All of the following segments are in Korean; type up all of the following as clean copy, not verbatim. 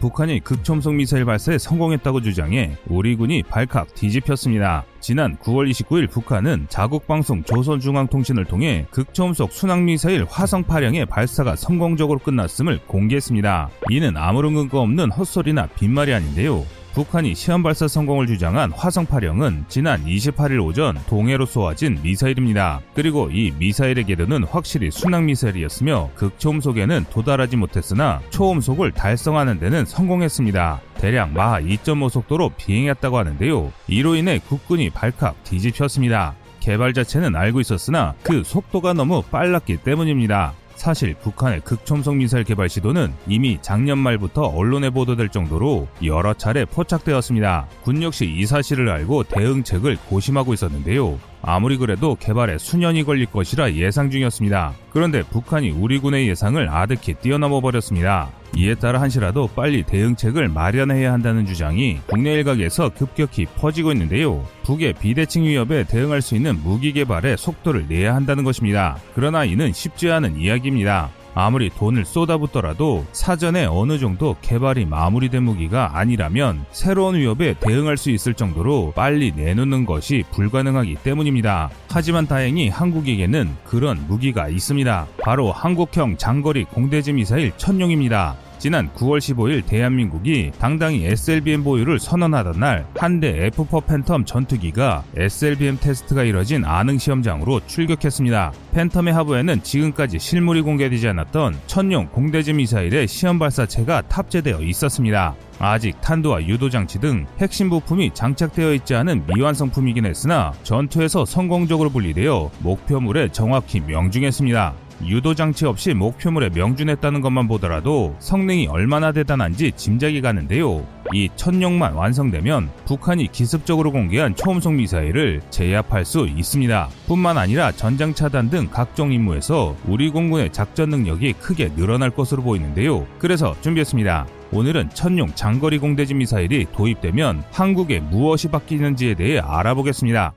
북한이 극초음속 미사일 발사에 성공했다고 주장해 우리 군이 발칵 뒤집혔습니다. 지난 9월 29일 북한은 자국방송 조선중앙통신을 통해 극초음속 순항미사일 화성파령의 발사가 성공적으로 끝났음을 공개했습니다. 이는 아무런 근거 없는 헛소리나 빈말이 아닌데요. 북한이 시험발사 성공을 주장한 화성파령은 지난 28일 오전 동해로 쏘아진 미사일입니다. 그리고 이 미사일의 궤도는 확실히 순항미사일이었으며 극초음속에는 도달하지 못했으나 초음속을 달성하는 데는 성공했습니다. 대략 마하 2.5 속도로 비행했다고 하는데요. 이로 인해 국군이 발칵 뒤집혔습니다. 개발 자체는 알고 있었으나 그 속도가 너무 빨랐기 때문입니다. 사실 북한의 극초음속 미사일 개발 시도는 이미 작년 말부터 언론에 보도될 정도로 여러 차례 포착되었습니다. 군 역시 이 사실을 알고 대응책을 고심하고 있었는데요. 아무리 그래도 개발에 수년이 걸릴 것이라 예상 중이었습니다. 그런데 북한이 우리 군의 예상을 아득히 뛰어넘어 버렸습니다. 이에 따라 한시라도 빨리 대응책을 마련해야 한다는 주장이 국내 일각에서 급격히 퍼지고 있는데요. 북의 비대칭 위협에 대응할 수 있는 무기 개발에 속도를 내야 한다는 것입니다. 그러나 이는 쉽지 않은 이야기입니다. 아무리 돈을 쏟아붓더라도 사전에 어느 정도 개발이 마무리된 무기가 아니라면 새로운 위협에 대응할 수 있을 정도로 빨리 내놓는 것이 불가능하기 때문입니다. 하지만 다행히 한국에게는 그런 무기가 있습니다. 바로 한국형 장거리 공대지 미사일 천룡입니다. 지난 9월 15일 대한민국이 당당히 SLBM 보유를 선언하던 날 한 대 F4 팬텀 전투기가 SLBM 테스트가 이뤄진 안흥 시험장으로 출격했습니다. 팬텀의 하부에는 지금까지 실물이 공개되지 않았던 천룡 공대지 미사일의 시험 발사체가 탑재되어 있었습니다. 아직 탄도와 유도장치 등 핵심 부품이 장착되어 있지 않은 미완성품이긴 했으나 전투에서 성공적으로 분리되어 목표물에 정확히 명중했습니다. 유도장치 없이 목표물에 명중했다는 것만 보더라도 성능이 얼마나 대단한지 짐작이 가는데요. 이 천룡만 완성되면 북한이 기습적으로 공개한 초음속 미사일을 제압할 수 있습니다. 뿐만 아니라 전장 차단 등 각종 임무에서 우리 공군의 작전 능력이 크게 늘어날 것으로 보이는데요. 그래서 준비했습니다. 오늘은 천룡 장거리 공대지 미사일이 도입되면 한국에 무엇이 바뀌는지에 대해 알아보겠습니다.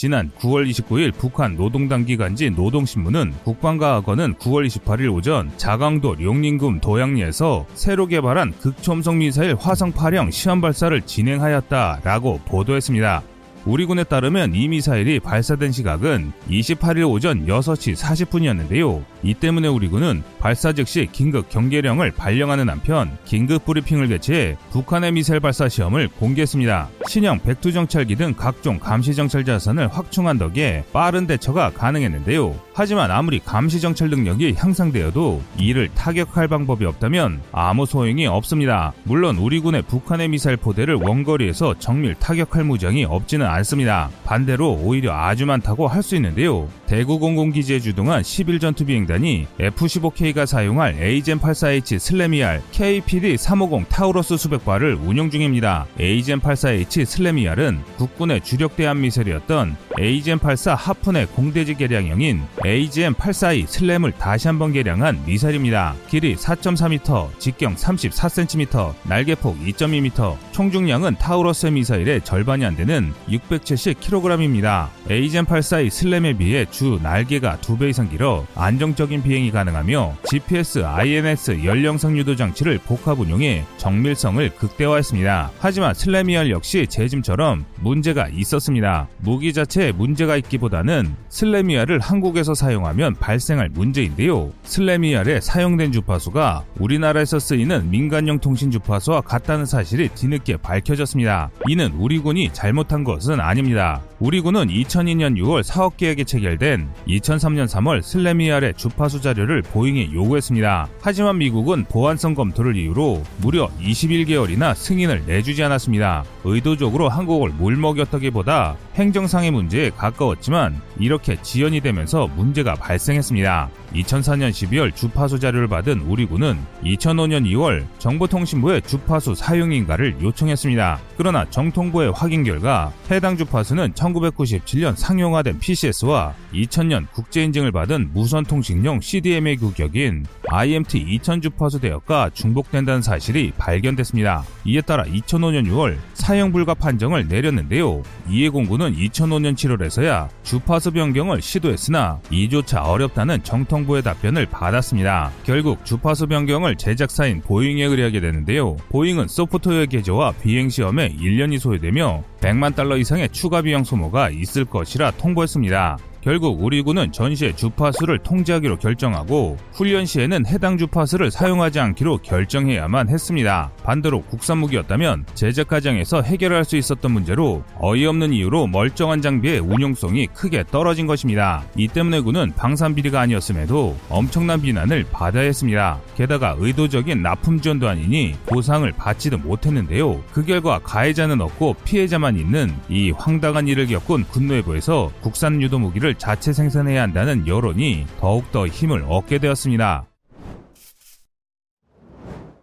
지난 9월 29일 북한 노동당 기간지 노동신문은 국방과학원은 9월 28일 오전 자강도 용림군 도양리에서 새로 개발한 극초음속 미사일 화성파령 시험발사를 진행하였다라고 보도했습니다. 우리 군에 따르면 이 미사일이 발사된 시각은 28일 오전 6시 40분이었는데요. 이 때문에 우리 군은 발사 즉시 긴급 경계령을 발령하는 한편 긴급 브리핑을 개최해 북한의 미사일 발사 시험을 공개했습니다. 신형 백두정찰기 등 각종 감시정찰 자산을 확충한 덕에 빠른 대처가 가능했는데요. 하지만 아무리 감시정찰 능력이 향상되어도 이를 타격할 방법이 없다면 아무 소용이 없습니다. 물론 우리 군의 북한의 미사일 포대를 원거리에서 정밀 타격할 무장이 없지는 않습니다. 반대로 오히려 아주 많다고 할 수 있는데요. 대구 공군기지에 주동한 11전투비행단이 F-15K가 사용할 AGM-84H SLAM-ER KPD-350 타우러스 수백발을 운용 중입니다. AGM-84H SLAM-ER은 국군의 주력 대함 미사일이었던 AGM-84 하푼의 공대지 개량형인 AGM-84E 슬램을 다시 한번 개량한 미사일입니다. 길이 4.4m, 직경 34cm, 날개폭 2.2m, 총중량은 타우러스의 미사일의 절반이 안 되는 670kg입니다. AGM-84E 슬램에 비해 주 날개가 2배 이상 길어 안정적인 비행이 가능하며 GPS, INS 연령상 유도 장치를 복합 운용해 정밀성을 극대화했습니다. 하지만 슬램이얼 역시 재짐처럼 문제가 있었습니다. 무기 자체에 문제가 있기보다는 슬램이얼을 한국에서 사용하면 발생할 문제인데요. 슬램-ER에 사용된 주파수가 우리나라에서 쓰이는 민간용 통신 주파수와 같다는 사실이 뒤늦게 밝혀졌습니다. 이는 우리 군이 잘못한 것은 아닙니다. 우리 군은 2002년 6월 사업계획에 체결된 2003년 3월 슬램-ER의 주파수 자료를 보잉에 요구했습니다. 하지만 미국은 보안성 검토를 이유로 무려 21개월이나 승인을 내주지 않았습니다. 의도적으로 한국을 몰먹였다기보다 행정상의 문제에 가까웠지만 이렇게 지연이 되면서 문제가 발생했습니다. 2004년 12월 주파수 자료를 받은 우리 군은 2005년 2월 정보통신부에 주파수 사용인가를 요청했습니다. 그러나 정통부의 확인 결과 해당 주파수는 1997년 상용화된 PCS와 2000년 국제인증을 받은 무선통신용 CDMA 규격인 IMT-2000 주파수 대역과 중복된다는 사실이 발견됐습니다. 이에 따라 2005년 6월 사용불가 판정을 내렸는데요. 이에 공군은 2005년 7월에서야 주파수 변경을 시도했으나 이조차 어렵다는 정통부의 답변을 받았습니다. 결국 주파수 변경을 제작사인 보잉에 의뢰하게 되는데요. 보잉은 소프트웨어 개조와 비행시험에 1년이 소요되며 100만 달러 이상의 추가 비용 소모가 있을 것이라 통보했습니다. 결국 우리군은 전시의 주파수를 통제하기로 결정하고 훈련 시에는 해당 주파수를 사용하지 않기로 결정해야만 했습니다. 반대로 국산 무기였다면 제작 과정에서 해결할 수 있었던 문제로 어이없는 이유로 멀쩡한 장비의 운용성이 크게 떨어진 것입니다. 이 때문에 군은 방산 비리가 아니었음에도 엄청난 비난을 받아야 했습니다. 게다가 의도적인 납품 지원도 아니니 보상을 받지도 못했는데요. 그 결과 가해자는 없고 피해자만 있는 이 황당한 일을 겪은 군 내부에서 국산 유도 무기를 자체 생산해야 한다는 여론이 더욱더 힘을 얻게 되었습니다.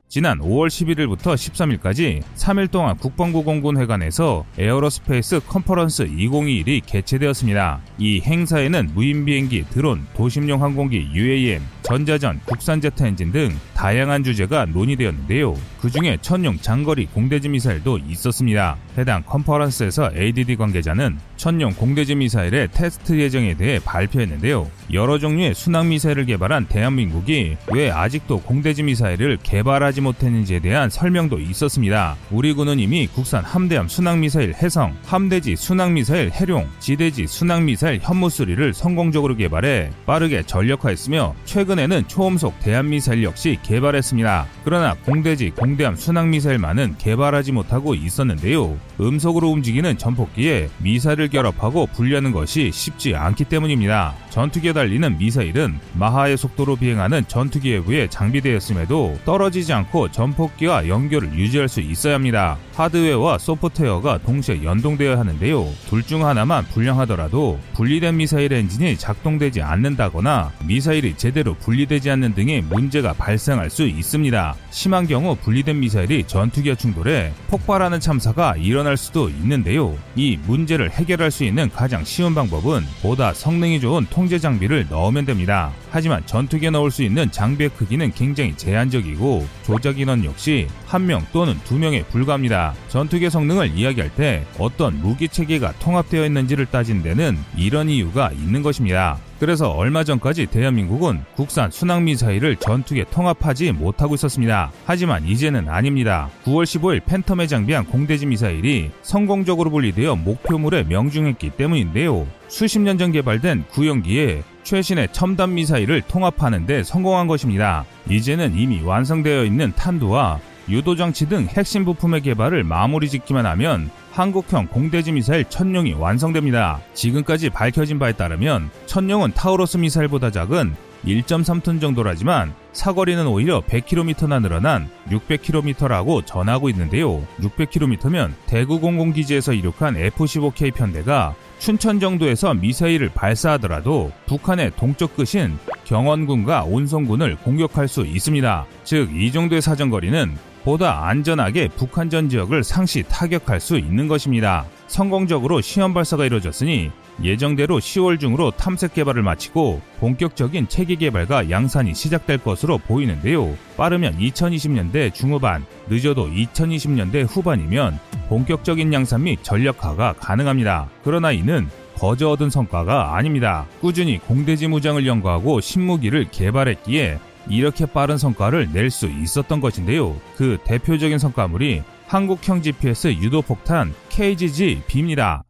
지난 5월 11일부터 13일까지 3일 동안 국방부공군 회관에서 에어로스페이스 컨퍼런스 2021이 개최되었습니다. 이 행사에는 무인비행기, 드론, 도심용 항공기, UAM, 전자전, 국산 제트 엔진 등 다양한 주제가 논의되었는데요. 그 중에 천룡 장거리 공대지 미사일도 있었습니다. 해당 컨퍼런스에서 ADD 관계자는 천룡 공대지 미사일의 테스트 예정에 대해 발표했는데요. 여러 종류의 순항 미사일을 개발한 대한민국이 왜 아직도 공대지 미사일을 개발하지 못했는지에 대한 설명도 있었습니다. 우리 군은 이미 국산 함대함 순항 미사일 해성, 함대지 순항 미사일 해룡, 지대지 순항 미사일 현무3를 성공적으로 개발해 빠르게 전력화했으며 최근에는 초음속 대함 미사일 역시 개발했습니다. 그러나 공대지, 공대함 순항 미사일만은 개발하지 못하고 있었는데요. 음속으로 움직이는 전폭기에 미사일을 결합하고 분리하는 것이 쉽지 않기 때문입니다. 전투기에 달리는 미사일은 마하의 속도로 비행하는 전투기 외부에 장비되었음에도 떨어지지 않고 전폭기와 연결을 유지할 수 있어야 합니다. 하드웨어와 소프트웨어가 동시에 연동되어야 하는데요. 둘 중 하나만 불량하더라도 분리된 미사일 엔진이 작동되지 않는다거나 미사일이 제대로 분리되지 않는 등의 문제가 발생할 수 있습니다. 심한 경우 분리된 미사일이 전투기와 충돌해 폭발하는 참사가 일어날 수도 있는데요. 이 문제를 해결할 수 있는 가장 쉬운 방법은 보다 성능이 좋은 통제 장비를 넣으면 됩니다. 하지만 전투기에 넣을 수 있는 장비의 크기는 굉장히 제한적이고 조작 인원 역시 1명 또는 2명에 불과합니다. 전투기의 성능을 이야기할 때 어떤 무기 체계가 통합되어 있는지를 따진 데는 이런 이유가 있는 것입니다. 그래서 얼마 전까지 대한민국은 국산 순항미사일을 전투기에 통합하지 못하고 있었습니다. 하지만 이제는 아닙니다. 9월 15일 팬텀에 장비한 공대지 미사일이 성공적으로 분리되어 목표물에 명중했기 때문인데요. 수십 년 전 개발된 구형기에 최신의 첨단 미사일을 통합하는 데 성공한 것입니다. 이제는 이미 완성되어 있는 탄두와 유도장치 등 핵심 부품의 개발을 마무리 짓기만 하면 한국형 공대지 미사일 천룡이 완성됩니다. 지금까지 밝혀진 바에 따르면 천룡은 타우러스 미사일보다 작은 1.3톤 정도라지만 사거리는 오히려 100km나 늘어난 600km라고 전하고 있는데요. 600km면 대구 공군기지에서 이륙한 F-15K 편대가 춘천 정도에서 미사일을 발사하더라도 북한의 동쪽 끝인 경원군과 온성군을 공격할 수 있습니다. 즉, 이 정도의 사정거리는 보다 안전하게 북한전 지역을 상시 타격할 수 있는 것입니다. 성공적으로 시험 발사가 이루어졌으니 예정대로 10월 중으로 탐색 개발을 마치고 본격적인 체계 개발과 양산이 시작될 것으로 보이는데요. 빠르면 2020년대 중후반, 늦어도 2020년대 후반이면 본격적인 양산 및 전력화가 가능합니다. 그러나 이는 거저 얻은 성과가 아닙니다. 꾸준히 공대지 무장을 연구하고 신무기를 개발했기에 이렇게 빠른 성과를 낼 수 있었던 것인데요. 그 대표적인 성과물이 한국형 GPS 유도폭탄 KGGB입니다.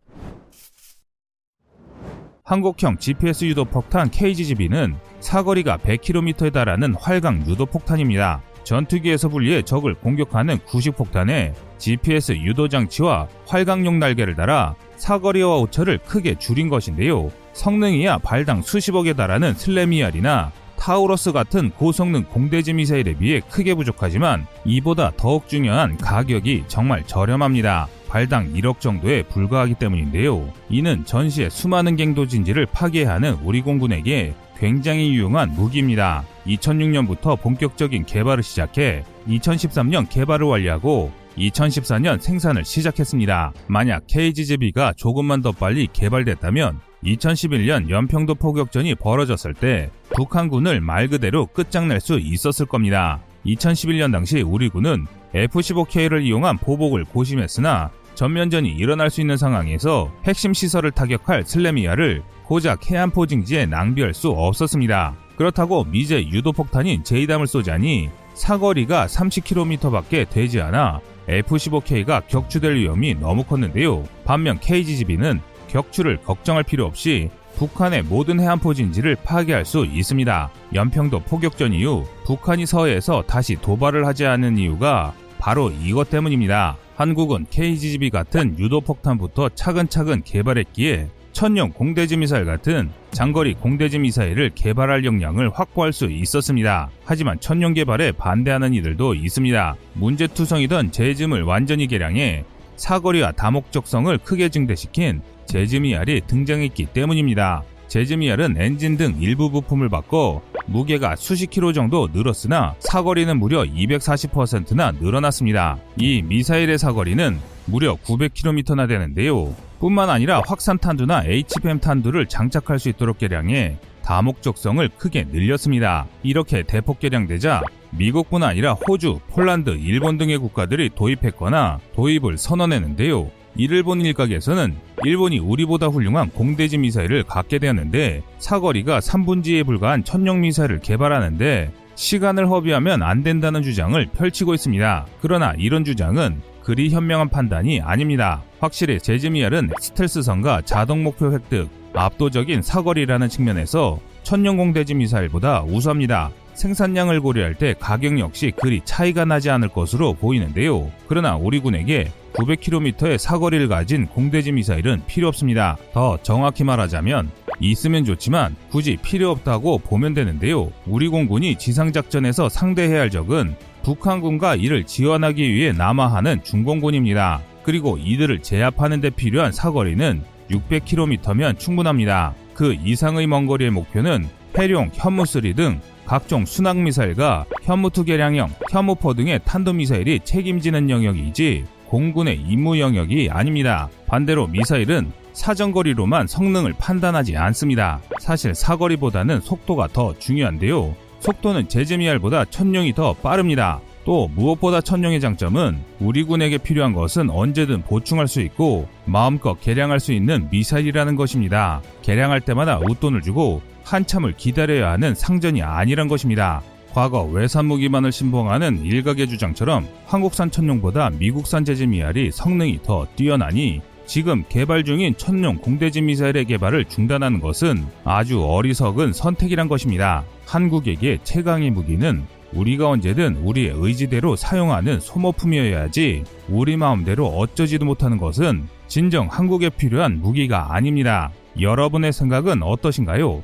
한국형 GPS 유도폭탄 KGGB는 사거리가 100km에 달하는 활강 유도폭탄입니다. 전투기에서 분리해 적을 공격하는 구식폭탄에 GPS 유도장치와 활강용 날개를 달아 사거리와 오차를 크게 줄인 것인데요. 성능이야 발당 수십억에 달하는 슬램ER이나 타우러스 같은 고성능 공대지 미사일에 비해 크게 부족하지만 이보다 더욱 중요한 가격이 정말 저렴합니다. 발당 1억 정도에 불과하기 때문인데요. 이는 전시의 수많은 갱도 진지를 파괴하는 우리 공군에게 굉장히 유용한 무기입니다. 2006년부터 본격적인 개발을 시작해 2013년 개발을 완료하고 2014년 생산을 시작했습니다. 만약 KGZB가 조금만 더 빨리 개발됐다면 2011년 연평도 포격전이 벌어졌을 때 북한군을 말 그대로 끝장낼 수 있었을 겁니다. 2011년 당시 우리군은 F-15K를 이용한 보복을 고심했으나 전면전이 일어날 수 있는 상황에서 핵심 시설을 타격할 슬램이어를 고작 해안 포징지에 낭비할 수 없었습니다. 그렇다고 미제 유도폭탄인 제이담을 쏘자니 사거리가 30km밖에 되지 않아 F-15K가 격추될 위험이 너무 컸는데요. 반면 KGZB는 격추를 걱정할 필요 없이 북한의 모든 해안포진지를 파괴할 수 있습니다. 연평도 포격전 이후 북한이 서해에서 다시 도발을 하지 않은 이유가 바로 이것 때문입니다. 한국은 KGZB 같은 유도폭탄부터 차근차근 개발했기에 천룡 공대지 미사일 같은 장거리 공대지 미사일을 개발할 역량을 확보할 수 있었습니다. 하지만 천룡 개발에 반대하는 이들도 있습니다. 문제투성이던 제즈음을 완전히 개량해 사거리와 다목적성을 크게 증대시킨 제즈미알이 등장했기 때문입니다. 제즈미알은 엔진 등 일부 부품을 바꿔 무게가 수십 킬로 정도 늘었으나 사거리는 무려 240%나 늘어났습니다. 이 미사일의 사거리는 무려 900km나 되는데요. 뿐만 아니라 확산탄두나 HPM 탄두를 장착할 수 있도록 개량해 다목적성을 크게 늘렸습니다. 이렇게 대폭 개량되자 미국뿐 아니라 호주, 폴란드, 일본 등의 국가들이 도입했거나 도입을 선언했는데요. 이를 본 일각에서는 일본이 우리보다 훌륭한 공대지 미사일을 갖게 되었는데 사거리가 3분지에 불과한 천룡 미사일을 개발하는데 시간을 허비하면 안 된다는 주장을 펼치고 있습니다. 그러나 이런 주장은 그리 현명한 판단이 아닙니다. 확실히 제즈미알은 스텔스성과 자동 목표 획득, 압도적인 사거리라는 측면에서 천룡 공대지 미사일보다 우수합니다. 생산량을 고려할 때 가격 역시 그리 차이가 나지 않을 것으로 보이는데요. 그러나 우리군에게 900km의 사거리를 가진 공대지 미사일은 필요 없습니다. 더 정확히 말하자면 있으면 좋지만 굳이 필요 없다고 보면 되는데요. 우리 공군이 지상작전에서 상대해야 할 적은 북한군과 이를 지원하기 위해 남하하는 중공군입니다. 그리고 이들을 제압하는 데 필요한 사거리는 600km면 충분합니다. 그 이상의 먼 거리의 목표는 해룡, 현무3 등 각종 순항미사일과 현무2 개량형, 현무4 등의 탄도미사일이 책임지는 영역이지 공군의 임무 영역이 아닙니다. 반대로 미사일은 사정거리로만 성능을 판단하지 않습니다. 사실 사거리보다는 속도가 더 중요한데요. 속도는 제즈미알보다 천룡이 더 빠릅니다. 또 무엇보다 천룡의 장점은 우리 군에게 필요한 것은 언제든 보충할 수 있고 마음껏 개량할 수 있는 미사일이라는 것입니다. 개량할 때마다 웃돈을 주고 한참을 기다려야 하는 상전이 아니란 것입니다. 과거 외산 무기만을 신봉하는 일각의 주장처럼 한국산 천룡보다 미국산 제즈미알이 성능이 더 뛰어나니 지금 개발 중인 천룡 공대지 미사일의 개발을 중단하는 것은 아주 어리석은 선택이란 것입니다. 한국에게 최강의 무기는 우리가 언제든 우리의 의지대로 사용하는 소모품이어야지 우리 마음대로 어쩌지도 못하는 것은 진정 한국에 필요한 무기가 아닙니다. 여러분의 생각은 어떠신가요?